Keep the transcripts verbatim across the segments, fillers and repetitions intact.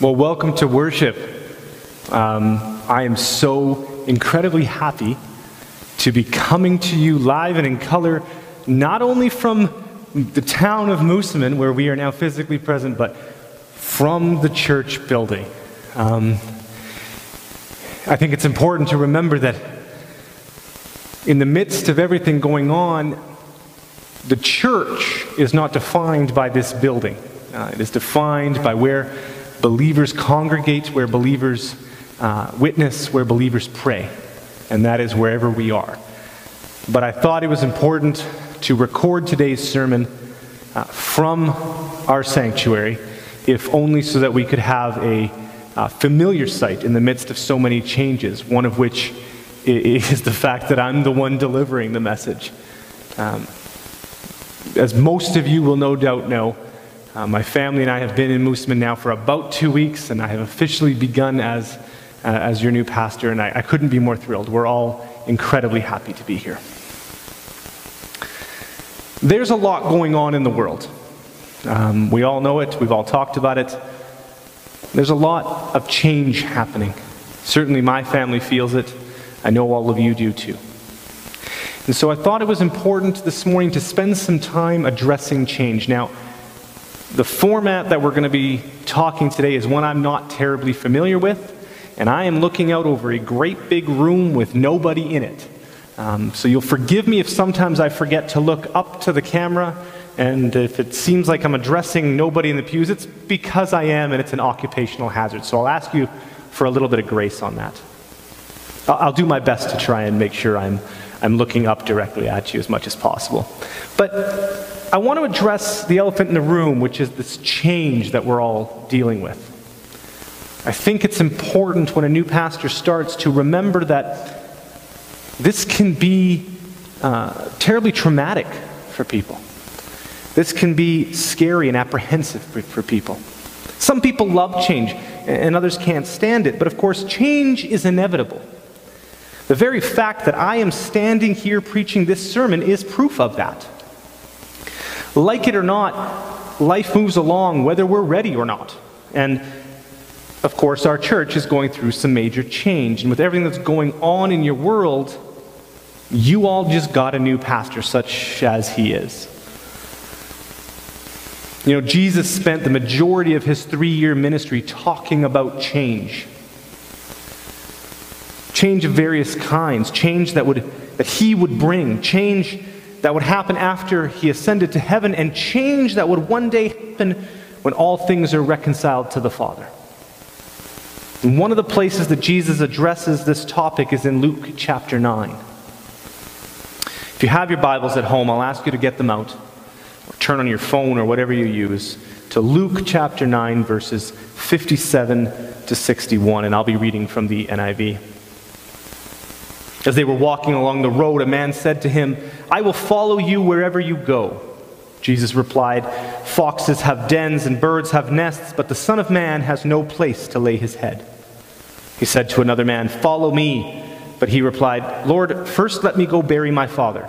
Well, welcome to worship. Um, I am so incredibly happy to be coming to you live and in color, not only from the town of Musman, where we are now physically present, but from the church building. Um, I think it's important to remember that in the midst of everything going on, the church is not defined by this building. Uh, it is defined by where believers congregate, where believers uh, witness, where believers pray. And that is wherever we are. But I thought it was important to record today's sermon uh, from our sanctuary, if only so that we could have a uh, familiar sight in the midst of so many changes, one of which is the fact that I'm the one delivering the message. Um, as most of you will no doubt know, uh, my family and I have been in Musman now for about two weeks, and I have officially begun as, uh, as your new pastor, and I, I couldn't be more thrilled. We're all incredibly happy to be here. There's a lot going on in the world. Um, we all know it. We've all talked about it. There's a lot of change happening. Certainly my family feels it. I know all of you do too. And so I thought it was important this morning to spend some time addressing change. Now, the format that we're going to be talking today is one I'm not terribly familiar with, and I am looking out over a great big room with nobody in it. Um, so you'll forgive me if sometimes I forget to look up to the camera, and if it seems like I'm addressing nobody in the pews, it's because I am, and it's an occupational hazard. So I'll ask you for a little bit of grace on that. I'll do my best to try and make sure I'm, I'm looking up directly at you as much as possible. But I want to address the elephant in the room, which is this change that we're all dealing with. I think it's important when a new pastor starts to remember that this can be uh, terribly traumatic for people. This can be scary and apprehensive for, for people. Some people love change, and others can't stand it. But of course, change is inevitable. The very fact that I am standing here preaching this sermon is proof of that. Like it or not, life moves along whether we're ready or not. And of course, our church is going through some major change. And with everything that's going on in your world, you all just got a new pastor, such as he is. You know, Jesus spent the majority of his three-year ministry talking about change. Change of various kinds, change that, would, that he would bring, change that would happen after he ascended to heaven, and change that would one day happen when all things are reconciled to the Father. And one of the places that Jesus addresses this topic is in Luke chapter nine. If you have your Bibles at home, I'll ask you to get them out, or turn on your phone or whatever you use, to Luke chapter nine, verses fifty-seven to sixty-one, and I'll be reading from the N I V. As they were walking along the road, a man said to him, "I will follow you wherever you go." Jesus replied, "Foxes have dens and birds have nests, but the Son of Man has no place to lay his head." He said to another man, "Follow me." But he replied, "Lord, first let me go bury my father."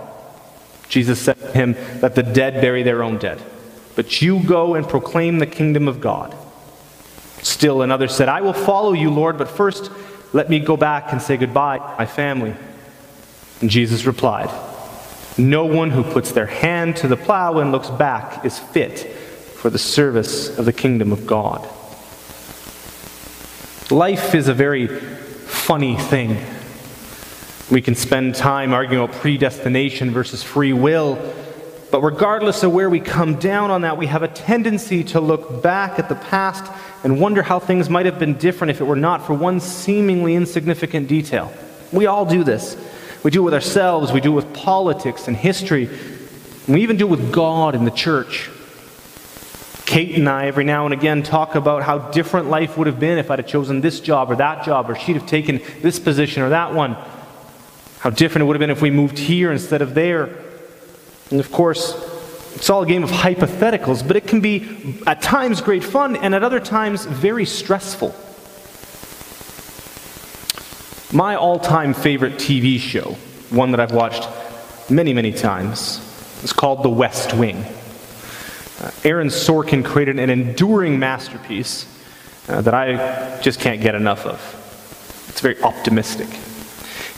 Jesus said to him, "Let the dead bury their own dead, but you go and proclaim the kingdom of God." Still another said, "I will follow you, Lord, but first let me go back and say goodbye to my family." And Jesus replied, "No one who puts their hand to the plow and looks back is fit for the service of the kingdom of God." Life is a very funny thing. We can spend time arguing about predestination versus free will, but regardless of where we come down on that, we have a tendency to look back at the past and wonder how things might have been different if it were not for one seemingly insignificant detail. We all do this. We do it with ourselves, we do it with politics and history, and we even do it with God and the church. Kate and I every now and again talk about how different life would have been if I'd have chosen this job or that job, or she'd have taken this position or that one. How different it would have been if we moved here instead of there. And of course, it's all a game of hypotheticals, but it can be at times great fun and at other times very stressful. My all-time favorite T V show, one that I've watched many, many times, is called The West Wing. Uh, Aaron Sorkin created an enduring masterpiece uh, that I just can't get enough of. It's very optimistic.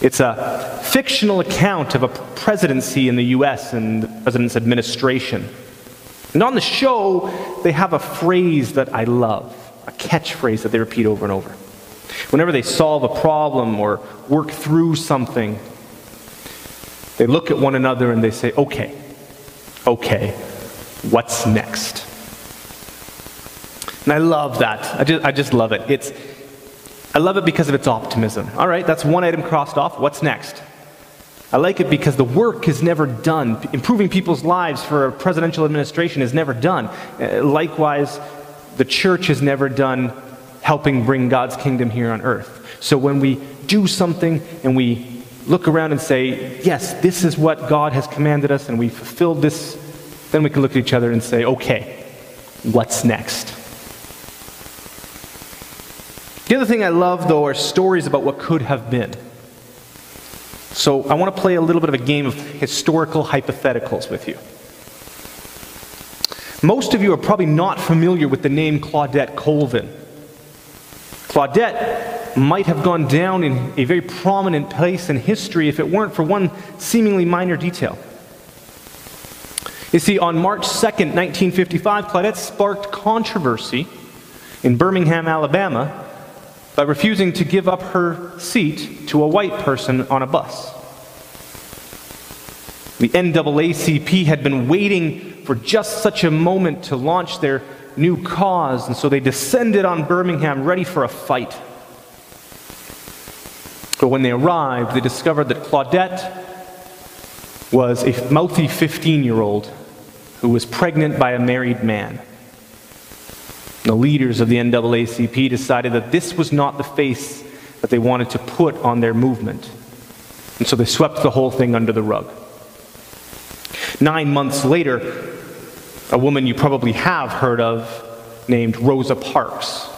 It's a fictional account of a presidency in the U S and the president's administration. And on the show, they have a phrase that I love, a catchphrase that they repeat over and over. Whenever they solve a problem or work through something, they look at one another and they say, okay, okay, what's next? And I love that. I just, I just love it. It's, I love it because of its optimism. All right, that's one item crossed off. What's next? I like it because the work is never done. Improving people's lives for a presidential administration is never done. Likewise, the church is never done helping bring God's kingdom here on earth. So when we do something and we look around and say, yes, this is what God has commanded us and we fulfilled this, then we can look at each other and say, okay, what's next? The other thing I love, though, are stories about what could have been. So I want to play a little bit of a game of historical hypotheticals with you. Most of you are probably not familiar with the name Claudette Colvin. Claudette might have gone down in a very prominent place in history if it weren't for one seemingly minor detail. You see, on March second, nineteen fifty-five, Claudette sparked controversy in Birmingham, Alabama, by refusing to give up her seat to a white person on a bus. The N double A C P had been waiting for just such a moment to launch their new cause, and so they descended on Birmingham ready for a fight. But when they arrived, they discovered that Claudette was a mouthy fifteen-year-old who was pregnant by a married man. The leaders of the N double A C P decided that this was not the face that they wanted to put on their movement. And so they swept the whole thing under the rug. Nine months later, a woman you probably have heard of named Rosa Parks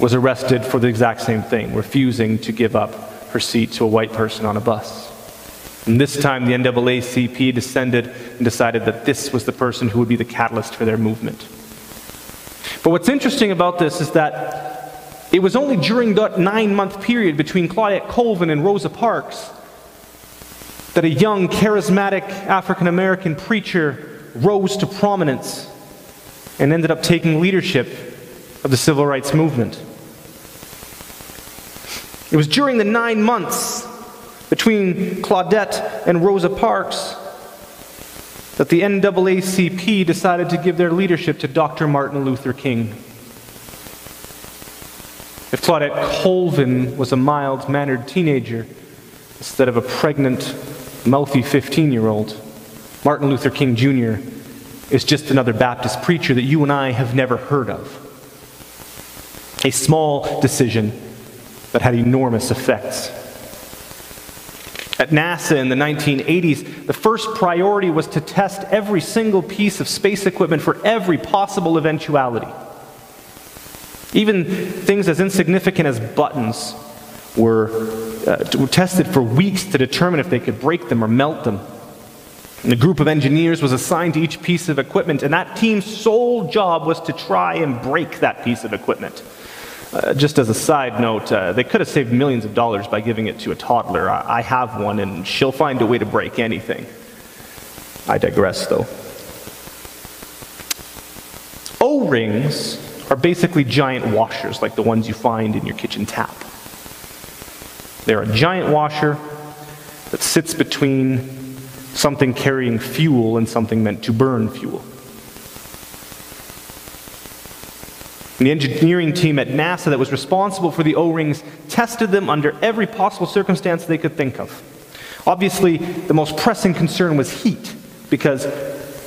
was arrested for the exact same thing, refusing to give up her seat to a white person on a bus. And this time the N double A C P descended and decided that this was the person who would be the catalyst for their movement. But what's interesting about this is that it was only during that nine-month period between Claudette Colvin and Rosa Parks that a young, charismatic African-American preacher rose to prominence and ended up taking leadership of the civil rights movement. It was during the nine months between Claudette and Rosa Parks that the N double A C P decided to give their leadership to Doctor Martin Luther King. If Claudette Colvin was a mild-mannered teenager instead of a pregnant, mouthy fifteen-year-old, Martin Luther King Junior is just another Baptist preacher that you and I have never heard of. A small decision that had enormous effects. At NASA in the nineteen eighties, the first priority was to test every single piece of space equipment for every possible eventuality. Even things as insignificant as buttons were, uh, were tested for weeks to determine if they could break them or melt them. And a group of engineers was assigned to each piece of equipment, and that team's sole job was to try and break that piece of equipment. Uh, just as a side note, uh, they could have saved millions of dollars by giving it to a toddler. I, I have one, and she'll find a way to break anything. I digress, though. O-rings are basically giant washers, like the ones you find in your kitchen tap. They're a giant washer that sits between something carrying fuel and something meant to burn fuel. And the engineering team at NASA that was responsible for the O-rings tested them under every possible circumstance they could think of. Obviously, the most pressing concern was heat, because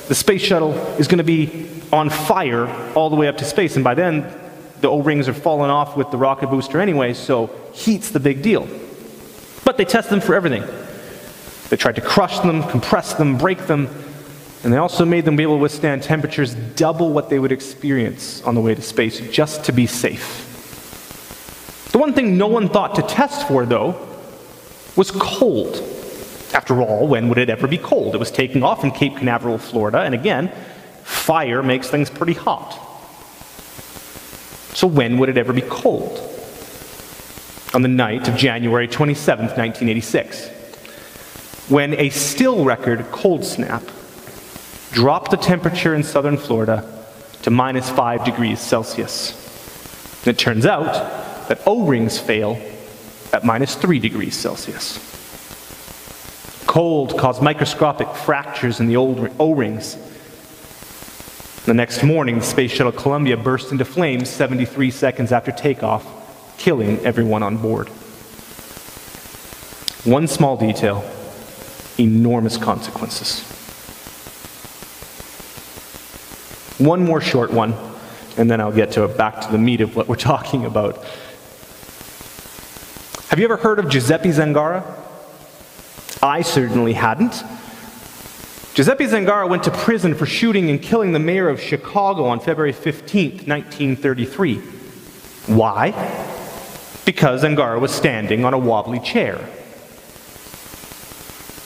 the space shuttle is going to be on fire all the way up to space, and by then, the O-rings are falling off with the rocket booster anyway, so heat's the big deal. But they test them for everything. They tried to crush them, compress them, break them, and they also made them be able to withstand temperatures double what they would experience on the way to space, just to be safe. The one thing no one thought to test for, though, was cold. After all, when would it ever be cold? It was taking off from Cape Canaveral, Florida, and again, fire makes things pretty hot. So when would it ever be cold? On the night of January twenty-seventh, nineteen eighty-six, when a still record cold snap dropped the temperature in southern Florida to minus five degrees Celsius. And it turns out that O-rings fail at minus three degrees Celsius. Cold caused microscopic fractures in the O-rings. The next morning, the Space Shuttle Columbia burst into flames seventy-three seconds after takeoff, killing everyone on board. One small detail, enormous consequences. One more short one, and then I'll get to back to the meat of what we're talking about. Have you ever heard of Giuseppe Zangara? I certainly hadn't. Giuseppe Zangara went to prison for shooting and killing the mayor of Chicago on February fifteenth, nineteen thirty-three. Why? Because Zangara was standing on a wobbly chair.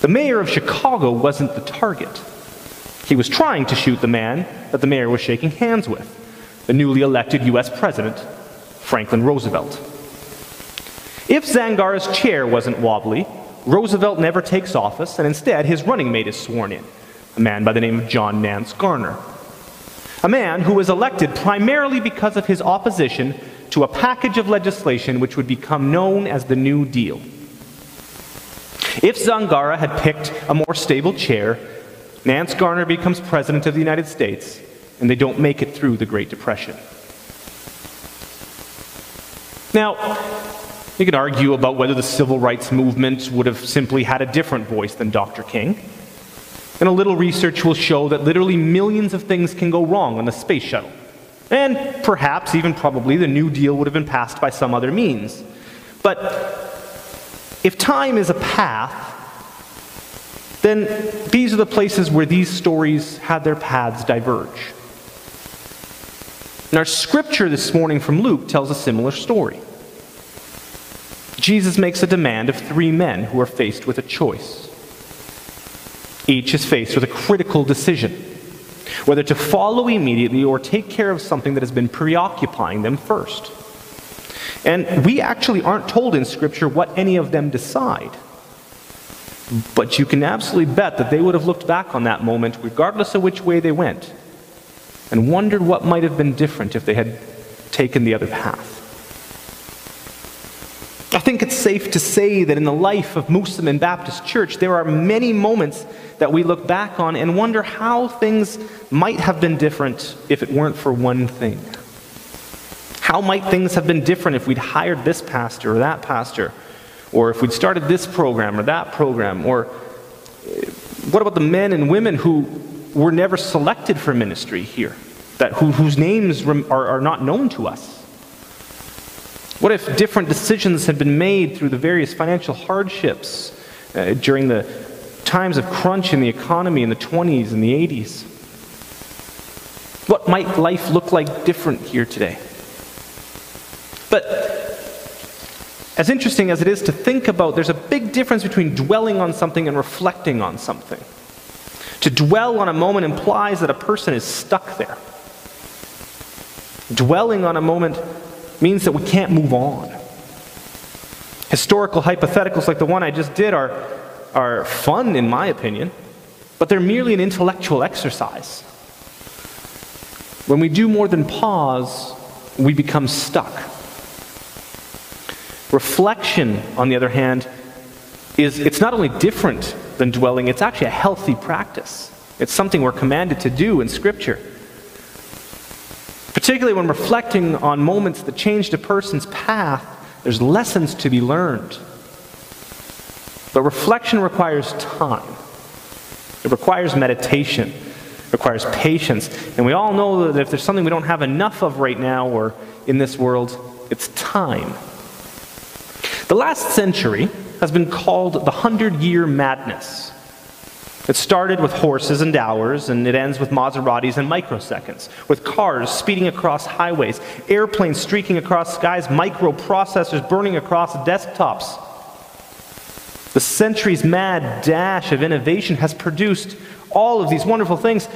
The mayor of Chicago wasn't the target. He was trying to shoot the man that the mayor was shaking hands with, the newly elected U S President, Franklin Roosevelt. If Zangara's chair wasn't wobbly, Roosevelt never takes office, and instead his running mate is sworn in, a man by the name of John Nance Garner, a man who was elected primarily because of his opposition to a package of legislation which would become known as the New Deal. If Zangara had picked a more stable chair, Nance Garner becomes President of the United States, and they don't make it through the Great Depression. Now, you can argue about whether the Civil Rights Movement would have simply had a different voice than Doctor King. And a little research will show that literally millions of things can go wrong on the space shuttle. And perhaps, even probably, the New Deal would have been passed by some other means. But if time is a path, then these are the places where these stories had their paths diverge. And our scripture this morning from Luke tells a similar story. Jesus makes a demand of three men who are faced with a choice. Each is faced with a critical decision, whether to follow immediately or take care of something that has been preoccupying them first. And we actually aren't told in Scripture what any of them decide. But you can absolutely bet that they would have looked back on that moment, regardless of which way they went, and wondered what might have been different if they had taken the other path. I think it's safe to say that in the life of Muslim and Baptist Church, there are many moments that we look back on and wonder how things might have been different if it weren't for one thing. How might things have been different if we'd hired this pastor or that pastor, or if we'd started this program or that program, or what about the men and women who were never selected for ministry here, that who, whose names are, are not known to us? What if different decisions had been made through the various financial hardships uh, during the times of crunch in the economy in the twenties and the eighties? What might life look like different here today? But as interesting as it is to think about, there's a big difference between dwelling on something and reflecting on something. To dwell on a moment implies that a person is stuck there. Dwelling on a moment means that we can't move on. Historical hypotheticals like the one I just did are, are fun, in my opinion, but they're merely an intellectual exercise. When we do more than pause, we become stuck. Reflection, on the other hand, is it's not only different than dwelling, it's actually a healthy practice. It's something we're commanded to do in Scripture. Particularly when reflecting on moments that changed a person's path, there's lessons to be learned. But reflection requires time. It requires meditation. It requires patience. And we all know that if there's something we don't have enough of right now or in this world, it's time. The last century has been called the hundred-year madness. It started with horses and hours, and it ends with Maseratis and microseconds, with cars speeding across highways, airplanes streaking across skies, microprocessors burning across desktops. The century's mad dash of innovation has produced all of these wonderful things,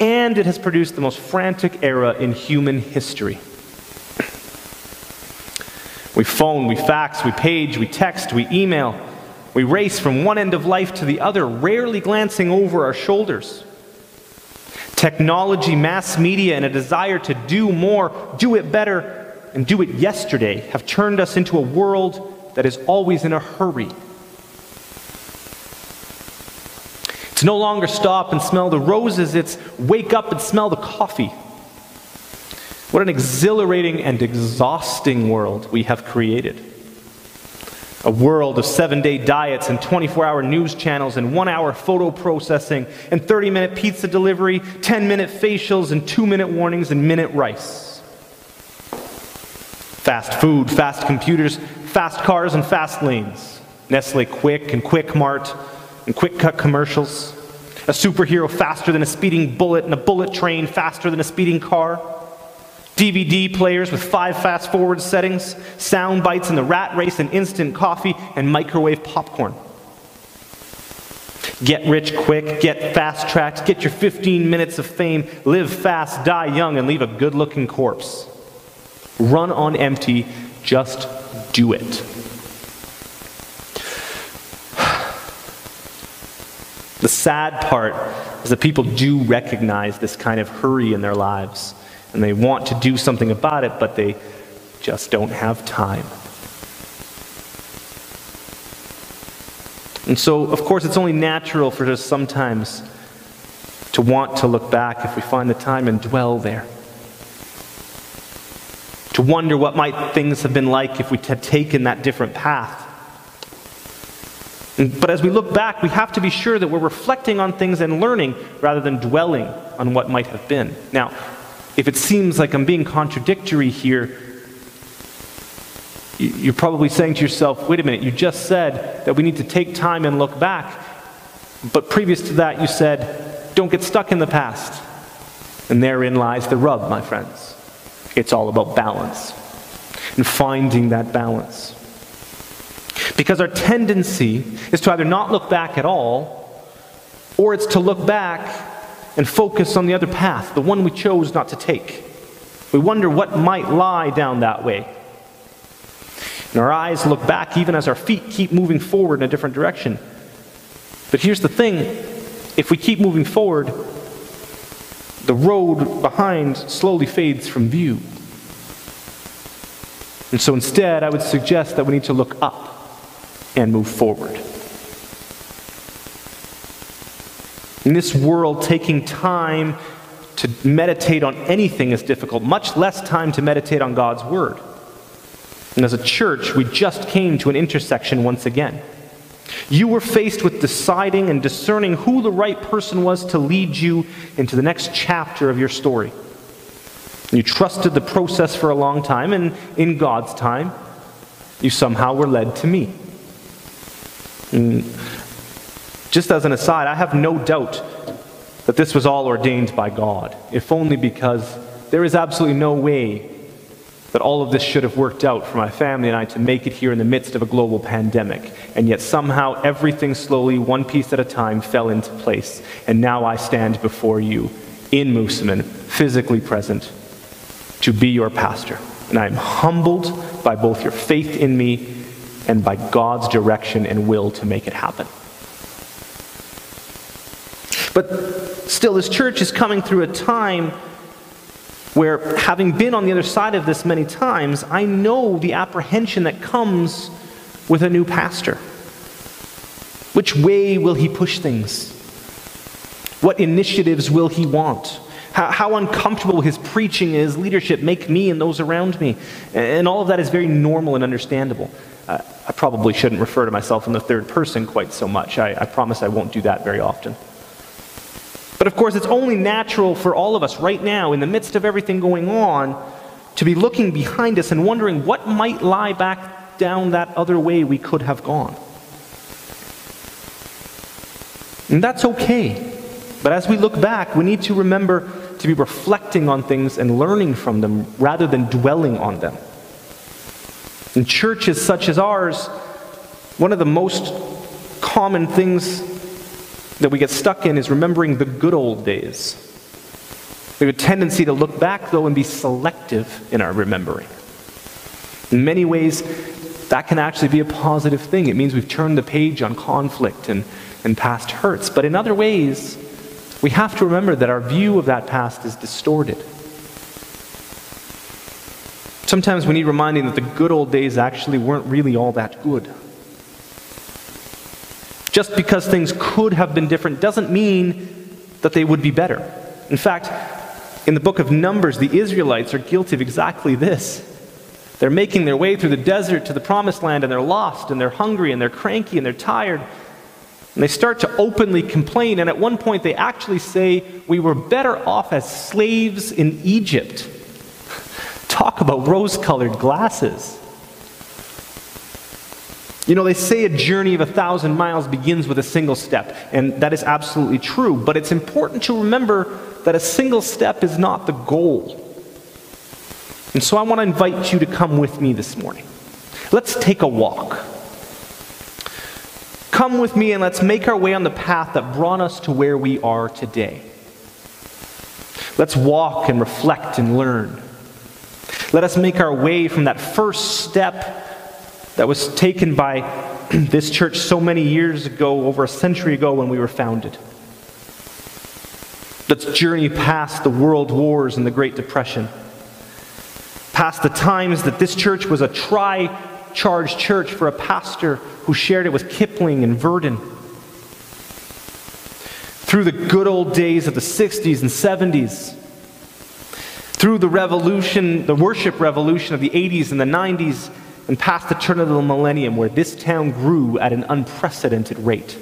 and it has produced the most frantic era in human history. We phone, we fax, we page, we text, we email. We race from one end of life to the other, rarely glancing over our shoulders. Technology, mass media, and a desire to do more, do it better, and do it yesterday have turned us into a world that is always in a hurry. It's no longer stop and smell the roses, it's wake up and smell the coffee. What an exhilarating and exhausting world we have created. A world of seven-day diets and twenty-four hour news channels and one hour photo processing and thirty minute pizza delivery, ten minute facials and two minute warnings and minute rice. Fast food, fast computers, fast cars and fast lanes. Nestle Quick and Quick Mart and Quick Cut commercials. A superhero faster than a speeding bullet and a bullet train faster than a speeding car. D V D players with five fast-forward settings, sound bites in the rat race, and instant coffee, and microwave popcorn. Get rich quick, get fast tracks, get your fifteen minutes of fame, live fast, die young, and leave a good-looking corpse. Run on empty, just do it. The sad part is that people do recognize this kind of hurry in their lives. And they want to do something about it, but they just don't have time. And so, of course, it's only natural for us sometimes to want to look back if we find the time and dwell there. To wonder what might things have been like if we had taken that different path. And, but as we look back, we have to be sure that we're reflecting on things and learning rather than dwelling on what might have been. Now, if it seems like I'm being contradictory here, you're probably saying to yourself, wait a minute, you just said that we need to take time and look back, but previous to that you said, don't get stuck in the past. And therein lies the rub, my friends. It's all about balance and finding that balance. Because our tendency is to either not look back at all, or it's to look back and focus on the other path, the one we chose not to take. We wonder what might lie down that way. And our eyes look back even as our feet keep moving forward in a different direction. But here's the thing, if we keep moving forward, the road behind slowly fades from view. And so instead, I would suggest that we need to look up and move forward. In this world, taking time to meditate on anything is difficult, much less time to meditate on God's Word. And as a church, we just came to an intersection once again. You were faced with deciding and discerning who the right person was to lead you into the next chapter of your story. You trusted the process for a long time, and in God's time, you somehow were led to me. And just as an aside, I have no doubt that this was all ordained by God, if only because there is absolutely no way that all of this should have worked out for my family and I to make it here in the midst of a global pandemic. And yet somehow everything slowly, one piece at a time, fell into place. And now I stand before you in Musman, physically present, to be your pastor. And I am humbled by both your faith in me and by God's direction and will to make it happen. But still, this church is coming through a time where, having been on the other side of this many times, I know the apprehension that comes with a new pastor. Which way will he push things? What initiatives will he want? How, how uncomfortable his preaching and his leadership make me and those around me? And all of that is very normal and understandable. Uh, I probably shouldn't refer to myself in the third person quite so much. I, I promise I won't do that very often. But of course, it's only natural for all of us right now, in the midst of everything going on, to be looking behind us and wondering what might lie back down that other way we could have gone. And that's okay. But as we look back, we need to remember to be reflecting on things and learning from them rather than dwelling on them. In churches such as ours, one of the most common things that we get stuck in is remembering the good old days. We have a tendency to look back, though, and be selective in our remembering. In many ways, that can actually be a positive thing. It means we've turned the page on conflict and, and past hurts. But in other ways, we have to remember that our view of that past is distorted. Sometimes we need reminding that the good old days actually weren't really all that good. Just because things could have been different doesn't mean that they would be better. In fact, in the book of Numbers, the Israelites are guilty of exactly this. They're making their way through the desert to the promised land, and they're lost, and they're hungry, and they're cranky, and they're tired. And they start to openly complain, and at one point they actually say, "We were better off as slaves in Egypt." Talk about rose-colored glasses. You know, they say a journey of a thousand miles begins with a single step, and that is absolutely true, but it's important to remember that a single step is not the goal. And so I want to invite you to come with me this morning. Let's take a walk. Come with me and let's make our way on the path that brought us to where we are today. Let's walk and reflect and learn. Let us make our way from that first step that was taken by this church so many years ago, over a century ago when we were founded. Let's journey past the world wars and the Great Depression, past the times that this church was a tri-charge church for a pastor who shared it with Kipling and Verdon, through the good old days of the sixties and seventies, through the revolution, the worship revolution of the eighties and the nineties, and past the turn of the millennium where this town grew at an unprecedented rate.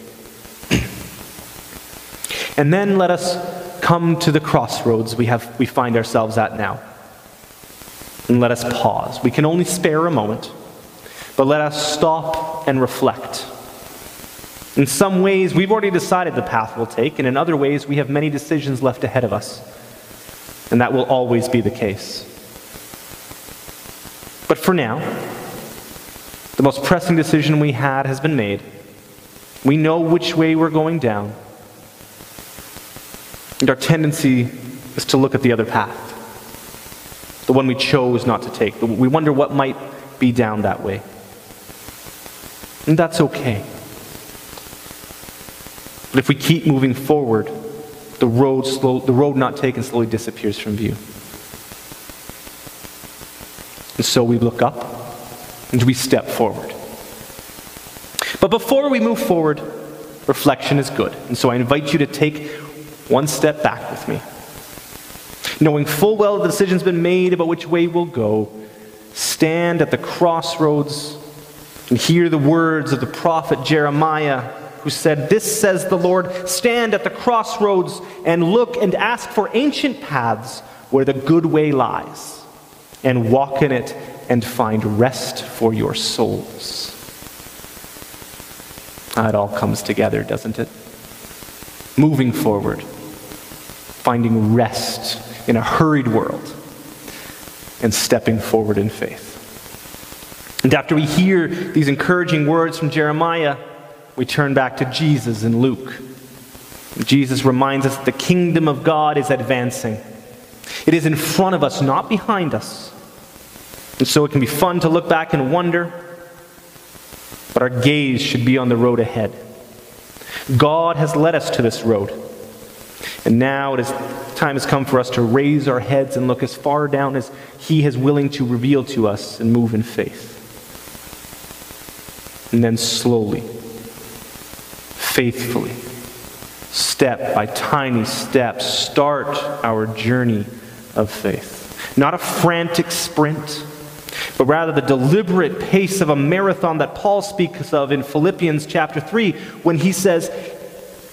And then let us come to the crossroads we, have, we find ourselves at now. And let us pause. We can only spare a moment, but let us stop and reflect. In some ways, we've already decided the path we'll take, and in other ways, we have many decisions left ahead of us. And that will always be the case. But for now, the most pressing decision we had has been made. We know which way we're going down. And our tendency is to look at the other path, the one we chose not to take. We wonder what might be down that way. And that's okay. But if we keep moving forward, the road, slow, the road not taken slowly disappears from view. And so we look up and we step forward. But before we move forward, reflection is good. And so I invite you to take one step back with me. Knowing full well the decision's been made about which way we'll go, stand at the crossroads and hear the words of the prophet Jeremiah, who said, "This says the Lord, stand at the crossroads and look and ask for ancient paths where the good way lies, and walk in it and find rest for your souls." It all comes together, doesn't it? Moving forward, finding rest in a hurried world, and stepping forward in faith. And after we hear these encouraging words from Jeremiah, we turn back to Jesus in Luke. Jesus reminds us that the kingdom of God is advancing. It is in front of us, not behind us. And so it can be fun to look back and wonder, but our gaze should be on the road ahead. God has led us to this road, and now it is, time has come for us to raise our heads and look as far down as He is willing to reveal to us and move in faith. And then slowly, faithfully, step by tiny steps, start our journey of faith. Not a frantic sprint, but rather the deliberate pace of a marathon that Paul speaks of in Philippians chapter three, when he says,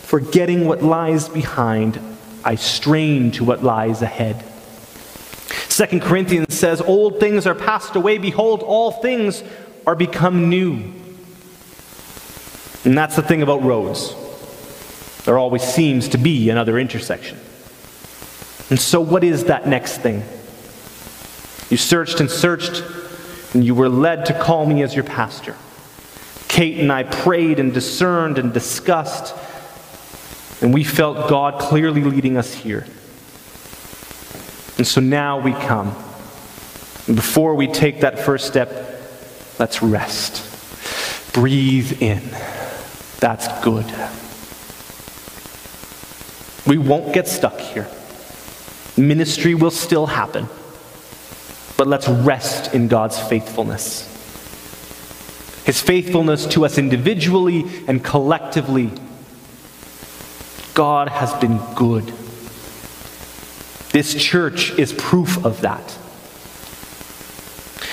"Forgetting what lies behind, I strain to what lies ahead." Second Corinthians says, "Old things are passed away. Behold, all things are become new." And that's the thing about roads. There always seems to be another intersection. And so what is that next thing? You searched and searched, and you were led to call me as your pastor. Kate and I prayed and discerned and discussed, and we felt God clearly leading us here. And so now we come, Before we take that first step, let's rest. Breathe in. That's good. We won't get stuck here. Ministry will still happen. But let's rest in God's faithfulness. His faithfulness to us individually and collectively. God has been good. This church is proof of that.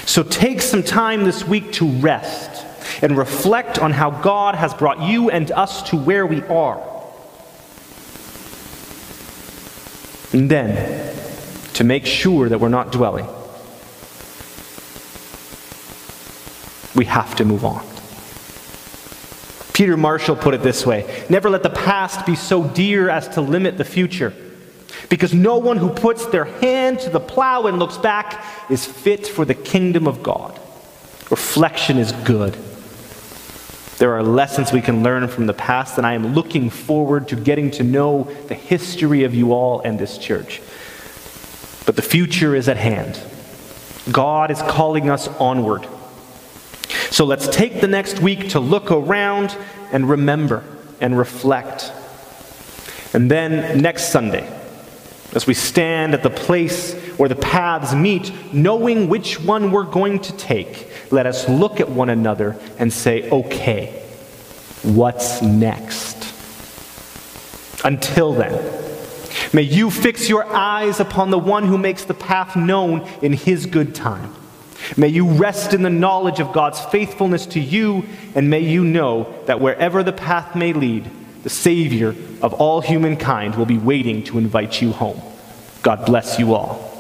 So take some time this week to rest and reflect on how God has brought you and us to where we are. And then, to make sure that we're not dwelling, we have to move on. Peter Marshall put it this way: never let the past be so dear as to limit the future, because no one who puts their hand to the plow and looks back is fit for the kingdom of God. Reflection is good. There are lessons we can learn from the past, and I am looking forward to getting to know the history of you all and this church. But the future is at hand. God is calling us onward. So let's take the next week to look around and remember and reflect. And then next Sunday, as we stand at the place where the paths meet, knowing which one we're going to take, let us look at one another and say, okay, what's next? Until then, may you fix your eyes upon the one who makes the path known in his good time. May you rest in the knowledge of God's faithfulness to you, and may you know that wherever the path may lead, the Savior of all humankind will be waiting to invite you home. God bless you all.